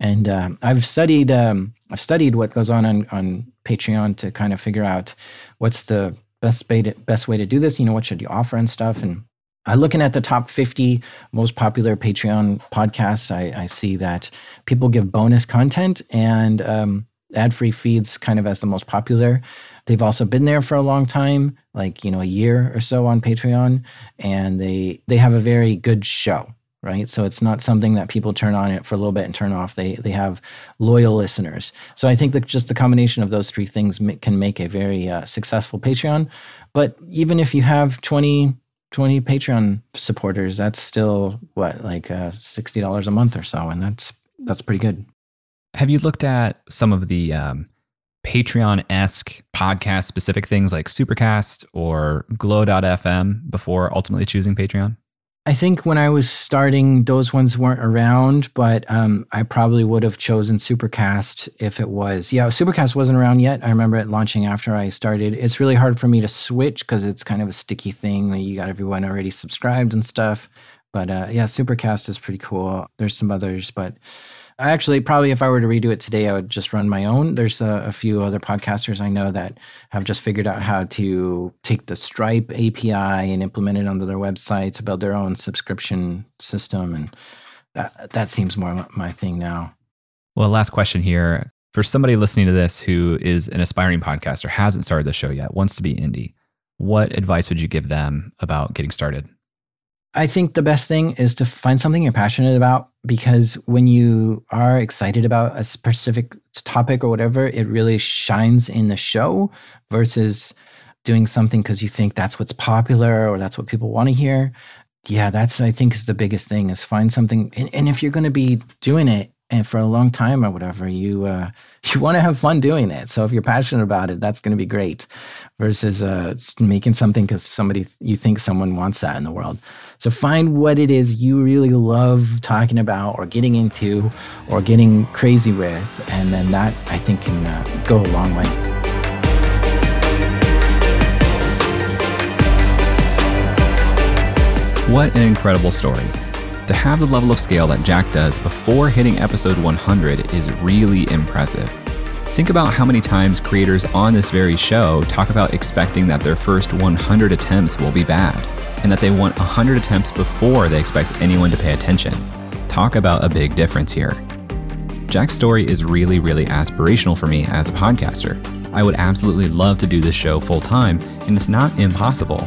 And I've studied what goes on Patreon to kind of figure out what's the best way to do this. You know, what should you offer and stuff. And I'm looking at the top 50 most popular Patreon podcasts. I see that people give bonus content and ad-free feeds kind of as the most popular. They've also been there for a long time, like, you know, a year or so on Patreon, and they have a very good show, right? So it's not something that people turn on it for a little bit and turn off. They have loyal listeners. So I think that just the combination of those 3 things can make a very successful Patreon. But even if you have 20 Patreon supporters, that's still what, like $60 a month or so, and that's pretty good. Have you looked at some of the Patreon-esque podcast-specific things like Supercast or Glow.fm before ultimately choosing Patreon? I think when I was starting, those ones weren't around, but I probably would have chosen Supercast if it was. Yeah, Supercast wasn't around yet. I remember it launching after I started. It's really hard for me to switch because it's kind of a sticky thing. You got everyone already subscribed and stuff. But yeah, Supercast is pretty cool. There's some others, but Actually, probably if I were to redo it today, I would just run my own. There's a few other podcasters I know that have just figured out how to take the Stripe API and implement it onto their website to build their own subscription system. And that seems more my thing now. Well, last question here. For somebody listening to this who is an aspiring podcaster, hasn't started the show yet, wants to be indie, what advice would you give them about getting started? I think the best thing is to find something you're passionate about, because when you are excited about a specific topic or whatever, it really shines in the show versus doing something because you think that's what's popular or that's what people want to hear. Yeah, that's, I think, is the biggest thing, is find something. And if you're going to be doing it and for a long time or whatever, you want to have fun doing it. So if you're passionate about it, that's going to be great versus making something because you think someone wants that in the world. So find what it is you really love talking about or getting into or getting crazy with. And then that, I think, can go a long way. What an incredible story. To have the level of scale that Jack does before hitting episode 100 is really impressive. Think about how many times creators on this very show talk about expecting that their first 100 attempts will be bad, and that they want 100 attempts before they expect anyone to pay attention. Talk about a big difference here. Jack's story is really, really aspirational for me as a podcaster. I would absolutely love to do this show full time, and it's not impossible.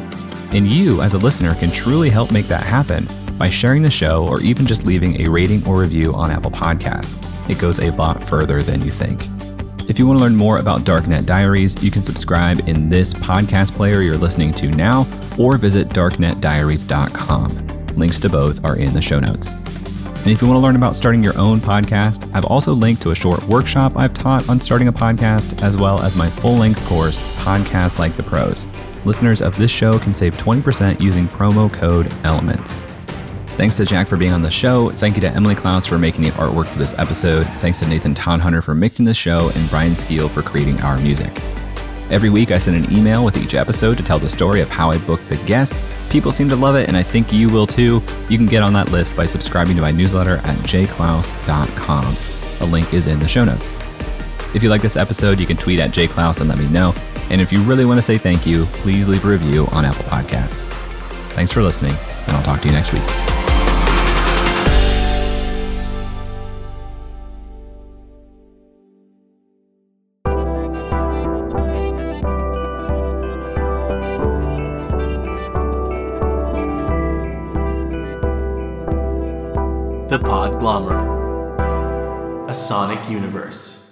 And you, as a listener, can truly help make that happen by sharing the show or even just leaving a rating or review on Apple Podcasts. It goes a lot further than you think. If you want to learn more about Darknet Diaries, you can subscribe in this podcast player you're listening to now or visit darknetdiaries.com. Links to both are in the show notes. And if you want to learn about starting your own podcast, I've also linked to a short workshop I've taught on starting a podcast, as well as my full-length course, Podcast Like the Pros. Listeners of this show can save 20% using promo code ELEMENTS. Thanks to Jack for being on the show. Thank you to Emily Klaus for making the artwork for this episode. Thanks to Nathan Tonhunter for mixing the show and Brian Skeel for creating our music. Every week I send an email with each episode to tell the story of how I booked the guest. People seem to love it, and I think you will too. You can get on that list by subscribing to my newsletter at jklaus.com. A link is in the show notes. If you like this episode, you can tweet at jklaus and let me know. And if you really want to say thank you, please leave a review on Apple Podcasts. Thanks for listening, and I'll talk to you next week. The Podglomerate, a sonic universe.